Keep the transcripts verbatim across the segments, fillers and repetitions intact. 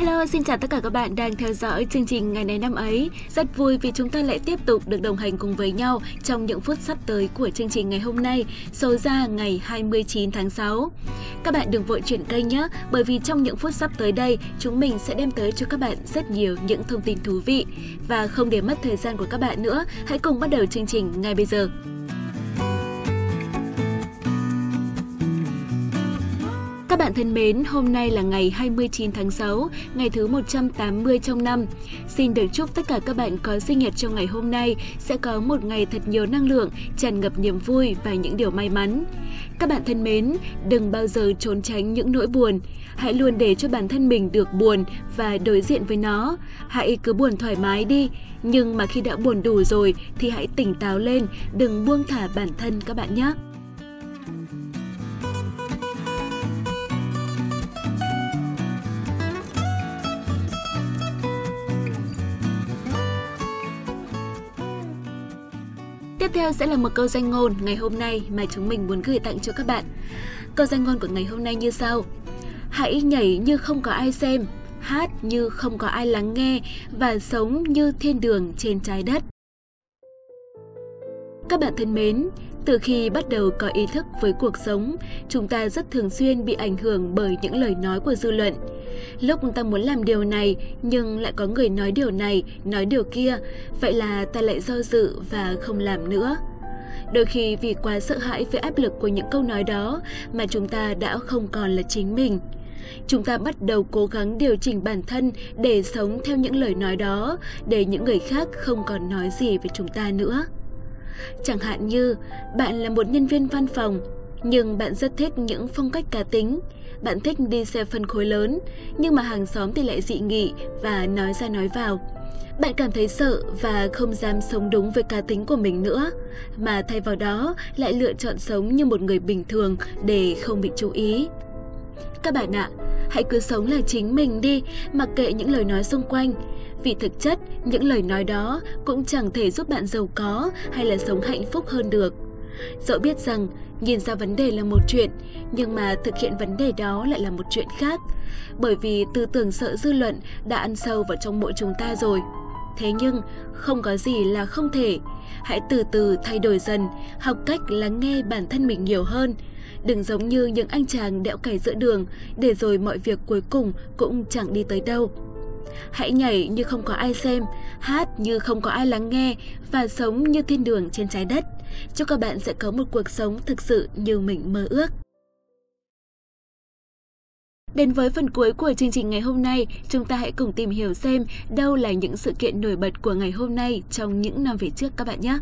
Hello, xin chào tất cả các bạn đang theo dõi chương trình Ngày này năm ấy. Rất vui vì chúng ta lại tiếp tục được đồng hành cùng với nhau trong những phút sắp tới của chương trình ngày hôm nay, số ra ngày hai mươi chín tháng sáu. Các bạn đừng vội chuyển kênh nhé, bởi vì trong những phút sắp tới đây, chúng mình sẽ đem tới cho các bạn rất nhiều những thông tin thú vị. Và không để mất thời gian của các bạn nữa, hãy cùng bắt đầu chương trình ngay bây giờ. Các bạn thân mến, hôm nay là ngày hai mươi chín tháng sáu, ngày thứ một trăm tám mươi trong năm. Xin được chúc tất cả các bạn có sinh nhật trong ngày hôm nay sẽ có một ngày thật nhiều năng lượng, tràn ngập niềm vui và những điều may mắn. Các bạn thân mến, đừng bao giờ trốn tránh những nỗi buồn. Hãy luôn để cho bản thân mình được buồn và đối diện với nó. Hãy cứ buồn thoải mái đi, nhưng mà khi đã buồn đủ rồi thì hãy tỉnh táo lên, đừng buông thả bản thân các bạn nhé. Tiếp theo sẽ là một câu danh ngôn ngày hôm nay mà chúng mình muốn gửi tặng cho các bạn. Câu danh ngôn của ngày hôm nay như sau: hãy nhảy như không có ai xem, hát như không có ai lắng nghe và sống như thiên đường trên trái đất. Các bạn thân mến, từ khi bắt đầu có ý thức với cuộc sống, chúng ta rất thường xuyên bị ảnh hưởng bởi những lời nói của dư luận. Lúc ta muốn làm điều này nhưng lại có người nói điều này, nói điều kia, vậy là ta lại do dự và không làm nữa. Đôi khi vì quá sợ hãi với áp lực của những câu nói đó mà chúng ta đã không còn là chính mình. Chúng ta bắt đầu cố gắng điều chỉnh bản thân để sống theo những lời nói đó, để những người khác không còn nói gì về chúng ta nữa. Chẳng hạn như bạn là một nhân viên văn phòng, nhưng bạn rất thích những phong cách cá tính. Bạn thích đi xe phân khối lớn, nhưng mà hàng xóm thì lại dị nghị và nói ra nói vào. Bạn cảm thấy sợ và không dám sống đúng với cá tính của mình nữa, mà thay vào đó lại lựa chọn sống như một người bình thường để không bị chú ý. Các bạn ạ, hãy cứ sống là chính mình đi, mặc kệ những lời nói xung quanh. Vì thực chất, những lời nói đó cũng chẳng thể giúp bạn giàu có hay là sống hạnh phúc hơn được. Dẫu biết rằng, nhìn ra vấn đề là một chuyện, nhưng mà thực hiện vấn đề đó lại là một chuyện khác. Bởi vì tư tưởng sợ dư luận đã ăn sâu vào trong mỗi chúng ta rồi. Thế nhưng, không có gì là không thể. Hãy từ từ thay đổi dần, học cách lắng nghe bản thân mình nhiều hơn. Đừng giống như những anh chàng đẽo cày giữa đường, để rồi mọi việc cuối cùng cũng chẳng đi tới đâu. Hãy nhảy như không có ai xem, hát như không có ai lắng nghe và sống như thiên đường trên trái đất. Chúc các bạn sẽ có một cuộc sống thực sự như mình mơ ước. Đến với phần cuối của chương trình ngày hôm nay, chúng ta hãy cùng tìm hiểu xem đâu là những sự kiện nổi bật của ngày hôm nay trong những năm về trước các bạn nhé.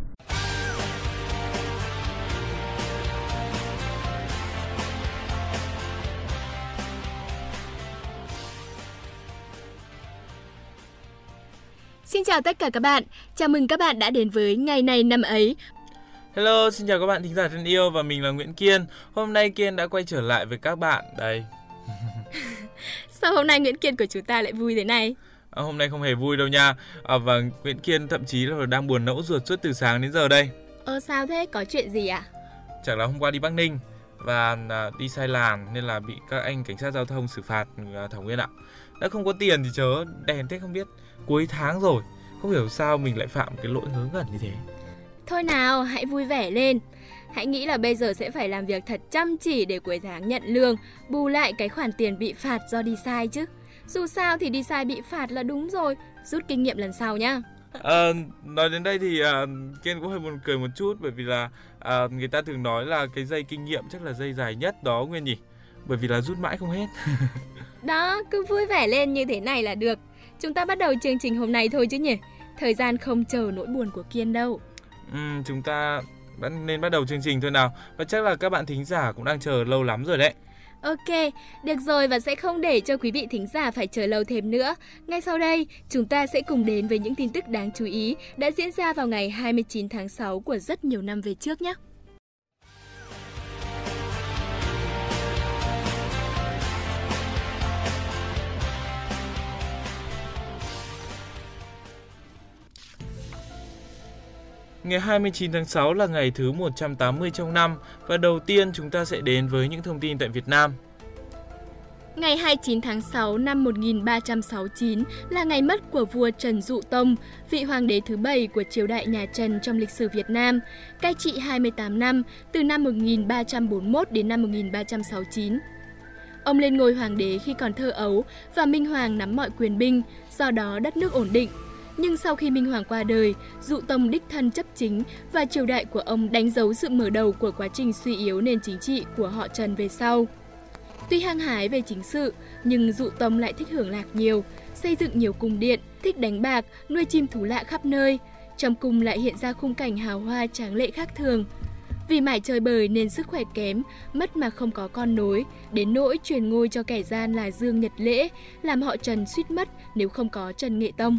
Xin chào tất cả các bạn, chào mừng các bạn đã đến với Ngày này năm ấy. Hello, xin chào các bạn thính giả thân yêu và mình là Nguyễn Kiên. Hôm nay Kiên đã quay trở lại với các bạn đây. Sao hôm nay Nguyễn Kiên của chúng ta lại vui thế này? À, hôm nay không hề vui đâu nha. À, và Nguyễn Kiên thậm chí là đang buồn nẫu ruột suốt từ sáng đến giờ đây. Ờ sao thế? Có chuyện gì ạ? À? Chẳng là hôm qua đi Bắc Ninh và à, đi sai làn nên là bị các anh cảnh sát giao thông xử phạt à, Thảo Nguyên ạ. Đã không có tiền thì chớ, đèn thế không biết. Cuối tháng rồi, không hiểu sao mình lại phạm cái lỗi ngớ ngẩn như thế. Thôi nào, hãy vui vẻ lên. Hãy nghĩ là bây giờ sẽ phải làm việc thật chăm chỉ để cuối tháng nhận lương, bù lại cái khoản tiền bị phạt do đi sai chứ. Dù sao thì đi sai bị phạt là đúng rồi, rút kinh nghiệm lần sau nhá. À, nói đến đây thì à, Kiên cũng hơi buồn cười một chút, bởi vì là à, người ta thường nói là cái dây kinh nghiệm chắc là dây dài nhất đó Nguyên nhỉ? Bởi vì là rút mãi không hết. Đó, cứ vui vẻ lên như thế này là được. Chúng ta bắt đầu chương trình hôm nay thôi chứ nhỉ? Thời gian không chờ nỗi buồn của Kiên đâu. Ừ, chúng ta nên bắt đầu chương trình thôi nào. Và chắc là các bạn thính giả cũng đang chờ lâu lắm rồi đấy. Ok, được rồi, và sẽ không để cho quý vị thính giả phải chờ lâu thêm nữa. Ngay sau đây, chúng ta sẽ cùng đến với những tin tức đáng chú ý đã diễn ra vào ngày hai mươi chín tháng sáu của rất nhiều năm về trước nhé. Ngày hai mươi chín tháng sáu là ngày thứ một trăm tám mươi trong năm và đầu tiên chúng ta sẽ đến với những thông tin tại Việt Nam. Ngày hai mươi chín tháng sáu năm một nghìn ba trăm sáu mươi chín là ngày mất của vua Trần Dụ Tông, vị hoàng đế thứ bảy của triều đại nhà Trần trong lịch sử Việt Nam, cai trị hai mươi tám năm, từ năm một nghìn ba trăm bốn mươi mốt đến năm một nghìn ba trăm sáu mươi chín. Ông lên ngôi hoàng đế khi còn thơ ấu và Minh Hoàng nắm mọi quyền binh, do đó đất nước ổn định. Nhưng sau khi Minh Hoàng qua đời, Dụ Tông đích thân chấp chính và triều đại của ông đánh dấu sự mở đầu của quá trình suy yếu nền chính trị của họ Trần về sau. Tuy hăng hái về chính sự, nhưng Dụ Tông lại thích hưởng lạc nhiều, xây dựng nhiều cung điện, thích đánh bạc, nuôi chim thú lạ khắp nơi. Trong cung lại hiện ra khung cảnh hào hoa tráng lệ khác thường. Vì mãi chơi bời nên sức khỏe kém, mất mà không có con nối, đến nỗi truyền ngôi cho kẻ gian là Dương Nhật Lễ, làm họ Trần suýt mất nếu không có Trần Nghệ Tông.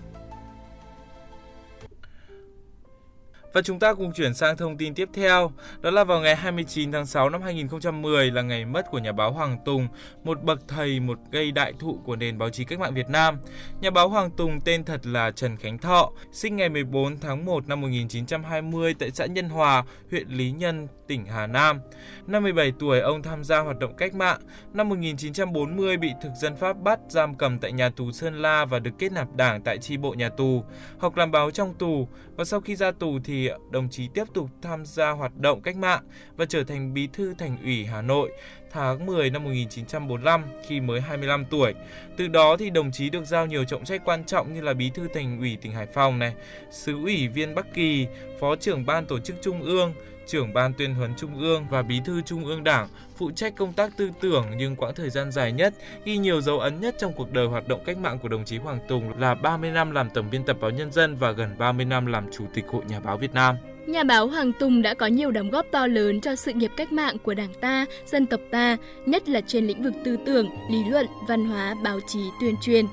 Và chúng ta cùng chuyển sang thông tin tiếp theo, đó là vào ngày hai mươi chín tháng sáu năm hai nghìn không trăm mười là ngày mất của nhà báo Hoàng Tùng, một bậc thầy, một cây đại thụ của nền báo chí cách mạng Việt Nam. Nhà báo Hoàng Tùng tên thật là Trần Khánh Thọ, sinh ngày mười bốn tháng một năm một nghìn chín trăm hai mươi tại xã Nhân Hòa, huyện Lý Nhân, tỉnh Hà Nam. Năm mười bảy tuổi, ông tham gia hoạt động cách mạng. Năm một nghìn chín trăm bốn mươi bị thực dân Pháp bắt giam cầm tại nhà tù Sơn La và được kết nạp đảng tại chi bộ nhà tù, học làm báo trong tù, và sau khi ra tù thì đồng chí tiếp tục tham gia hoạt động cách mạng và trở thành bí thư thành ủy Hà Nội tháng mười năm một nghìn chín trăm bốn mươi lăm khi mới hai mươi lăm tuổi. Từ đó thì đồng chí được giao nhiều trọng trách quan trọng như là bí thư thành ủy tỉnh Hải Phòng này, sứ ủy viên Bắc Kỳ, phó trưởng ban tổ chức Trung ương, trưởng ban tuyên huấn Trung ương và bí thư Trung ương Đảng, phụ trách công tác tư tưởng, nhưng quãng thời gian dài nhất, ghi nhiều dấu ấn nhất trong cuộc đời hoạt động cách mạng của đồng chí Hoàng Tùng là ba mươi năm làm tổng biên tập báo Nhân dân và gần ba mươi năm làm chủ tịch Hội Nhà báo Việt Nam. Nhà báo Hoàng Tùng đã có nhiều đóng góp to lớn cho sự nghiệp cách mạng của Đảng ta, dân tộc ta, nhất là trên lĩnh vực tư tưởng, lý luận, văn hóa, báo chí, tuyên truyền.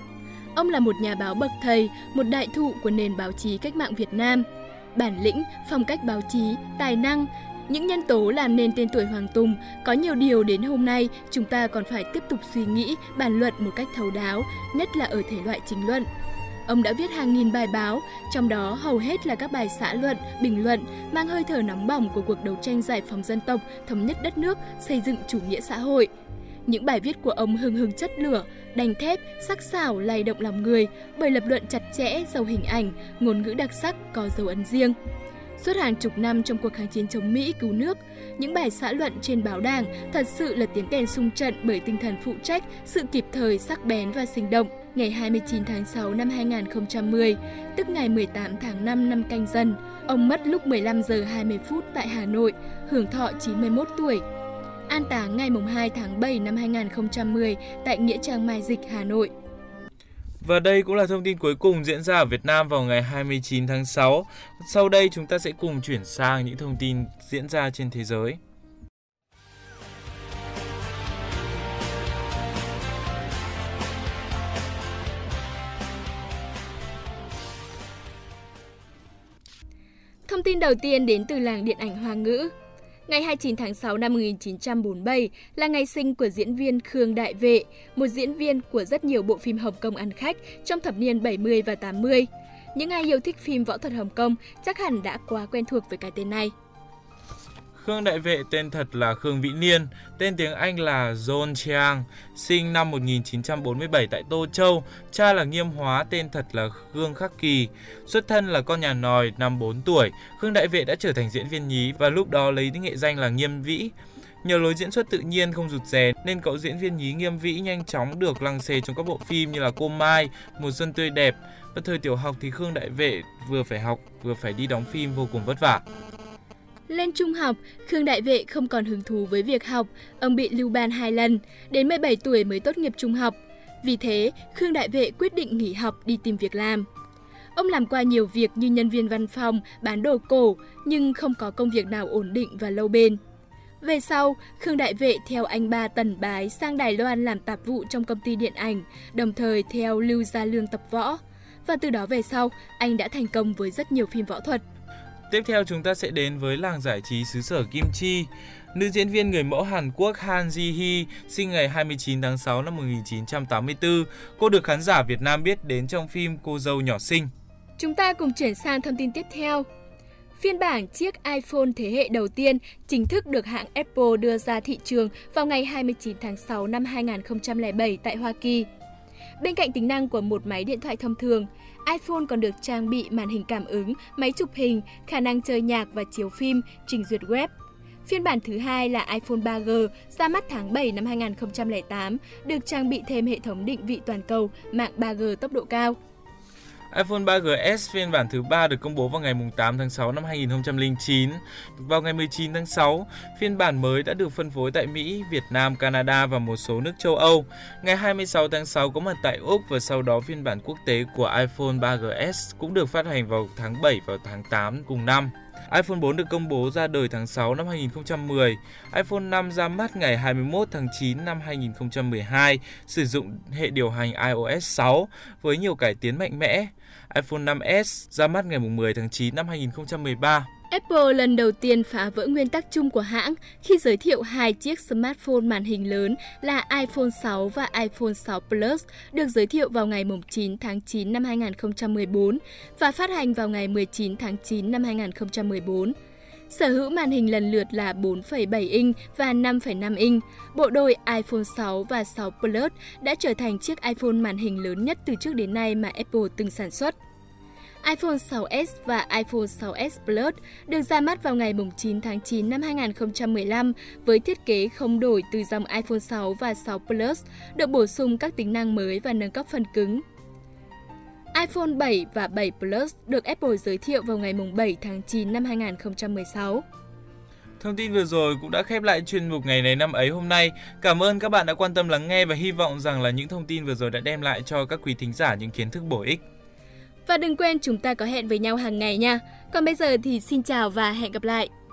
Ông là một nhà báo bậc thầy, một đại thụ của nền báo chí cách mạng Việt Nam. Bản lĩnh, phong cách báo chí, tài năng, những nhân tố làm nên tên tuổi Hoàng Tùng có nhiều điều đến hôm nay chúng ta còn phải tiếp tục suy nghĩ, bàn luận một cách thấu đáo, nhất là ở thể loại chính luận. Ông đã viết hàng nghìn bài báo, trong đó hầu hết là các bài xã luận, bình luận mang hơi thở nóng bỏng của cuộc đấu tranh giải phóng dân tộc, thống nhất đất nước, xây dựng chủ nghĩa xã hội. Những bài viết của ông hừng hừng chất lửa, đành thép, sắc sảo, lay động lòng người bởi lập luận chặt chẽ, giàu hình ảnh, ngôn ngữ đặc sắc, có dấu ấn riêng. Suốt hàng chục năm trong cuộc kháng chiến chống Mỹ cứu nước, những bài xã luận trên báo Đảng thật sự là tiếng kèn sung trận bởi tinh thần phụ trách, sự kịp thời, sắc bén và sinh động. Ngày hai mươi chín tháng sáu năm hai nghìn không trăm mười, tức ngày mười tám tháng năm năm Canh Dần, ông mất lúc mười lăm giờ hai mươi phút tại Hà Nội, hưởng thọ chín mươi mốt tuổi. An táng ngày hai tháng bảy năm hai nghìn không trăm mười tại Nghĩa Trang Mai Dịch, Hà Nội. Và đây cũng là thông tin cuối cùng diễn ra ở Việt Nam vào ngày hai mươi chín tháng sáu. Sau đây chúng ta sẽ cùng chuyển sang những thông tin diễn ra trên thế giới. Thông tin đầu tiên đến từ làng điện ảnh Hoa ngữ. Ngày hai mươi chín tháng sáu năm một nghìn chín trăm bốn mươi bảy là ngày sinh của diễn viên Khương Đại Vệ, một diễn viên của rất nhiều bộ phim Hồng Kông ăn khách trong thập niên bảy mươi và tám mươi. Những ai yêu thích phim võ thuật Hồng Kông chắc hẳn đã quá quen thuộc với cái tên này. Khương Đại Vệ tên thật là Khương Vĩ Niên, tên tiếng Anh là John Chiang, sinh năm một nghìn chín trăm bốn mươi bảy tại Tô Châu, cha là Nghiêm Hóa, tên thật là Khương Khắc Kỳ. Xuất thân là con nhà nòi, năm bốn tuổi, Khương Đại Vệ đã trở thành diễn viên nhí và lúc đó lấy nghệ danh là Nghiêm Vĩ. Nhờ lối diễn xuất tự nhiên không rụt rè nên cậu diễn viên nhí Nghiêm Vĩ nhanh chóng được lăng xê trong các bộ phim như là Cô Mai, Mùa Xuân Tươi Đẹp. Và thời tiểu học thì Khương Đại Vệ vừa phải học vừa phải đi đóng phim vô cùng vất vả. Lên trung học, Khương Đại Vệ không còn hứng thú với việc học, ông bị lưu ban hai lần, đến mười bảy tuổi mới tốt nghiệp trung học. Vì thế, Khương Đại Vệ quyết định nghỉ học đi tìm việc làm. Ông làm qua nhiều việc như nhân viên văn phòng, bán đồ cổ, nhưng không có công việc nào ổn định và lâu bền. Về sau, Khương Đại Vệ theo anh ba Tần Bái sang Đài Loan làm tạp vụ trong công ty điện ảnh, đồng thời theo Lưu Gia Lương tập võ. Và từ đó về sau, anh đã thành công với rất nhiều phim võ thuật. Tiếp theo chúng ta sẽ đến với làng giải trí xứ sở Kim Chi. Nữ diễn viên người mẫu Hàn Quốc Han Ji-hee sinh ngày hai mươi chín tháng sáu năm một nghìn chín trăm tám mươi tư. Cô được khán giả Việt Nam biết đến trong phim Cô dâu nhỏ xinh. Chúng ta cùng chuyển sang thông tin tiếp theo. Phiên bản chiếc iPhone thế hệ đầu tiên chính thức được hãng Apple đưa ra thị trường vào ngày hai mươi chín tháng sáu năm hai nghìn không trăm lẻ bảy tại Hoa Kỳ. Bên cạnh tính năng của một máy điện thoại thông thường, iPhone còn được trang bị màn hình cảm ứng, máy chụp hình, khả năng chơi nhạc và chiếu phim, trình duyệt web. Phiên bản thứ hai là iPhone ba G ra mắt tháng bảy năm hai nghìn không trăm lẻ tám, được trang bị thêm hệ thống định vị toàn cầu, mạng ba G tốc độ cao. iPhone ba G S phiên bản thứ ba được công bố vào ngày tám tháng sáu năm hai nghìn không trăm lẻ chín. Vào ngày mười chín tháng sáu, phiên bản mới đã được phân phối tại Mỹ, Việt Nam, Canada và một số nước châu Âu. Ngày hai mươi sáu tháng sáu có mặt tại Úc và sau đó phiên bản quốc tế của iPhone ba G S cũng được phát hành vào tháng bảy và tháng tám cùng năm. iPhone bốn được công bố ra đời tháng sáu năm hai nghìn không trăm mười. iPhone năm ra mắt ngày hai mươi mốt tháng chín năm hai nghìn không trăm mười hai, sử dụng hệ điều hành i O S sáu với nhiều cải tiến mạnh mẽ. iPhone năm S ra mắt ngày mười tháng chín năm hai nghìn không trăm mười ba. Apple lần đầu tiên phá vỡ nguyên tắc chung của hãng khi giới thiệu hai chiếc smartphone màn hình lớn là iPhone sáu và iPhone sáu Plus được giới thiệu vào ngày chín tháng chín năm hai nghìn không trăm mười bốn và phát hành vào ngày mười chín tháng chín năm hai nghìn không trăm mười bốn. Sở hữu màn hình lần lượt là bốn phẩy bảy inch và năm phẩy năm inch, bộ đôi iPhone sáu và sáu Plus đã trở thành chiếc iPhone màn hình lớn nhất từ trước đến nay mà Apple từng sản xuất. iPhone sáu S và iPhone sáu S Plus được ra mắt vào ngày chín tháng chín năm hai nghìn không trăm mười lăm với thiết kế không đổi từ dòng iPhone sáu và sáu Plus, được bổ sung các tính năng mới và nâng cấp phần cứng. iPhone bảy và bảy Plus được Apple giới thiệu vào ngày bảy tháng chín năm hai nghìn không trăm mười sáu. Thông tin vừa rồi cũng đã khép lại chuyên mục Ngày này năm ấy hôm nay. Cảm ơn các bạn đã quan tâm lắng nghe và hy vọng rằng là những thông tin vừa rồi đã đem lại cho các quý thính giả những kiến thức bổ ích. Và đừng quên chúng ta có hẹn với nhau hàng ngày nha. Còn bây giờ thì xin chào và hẹn gặp lại.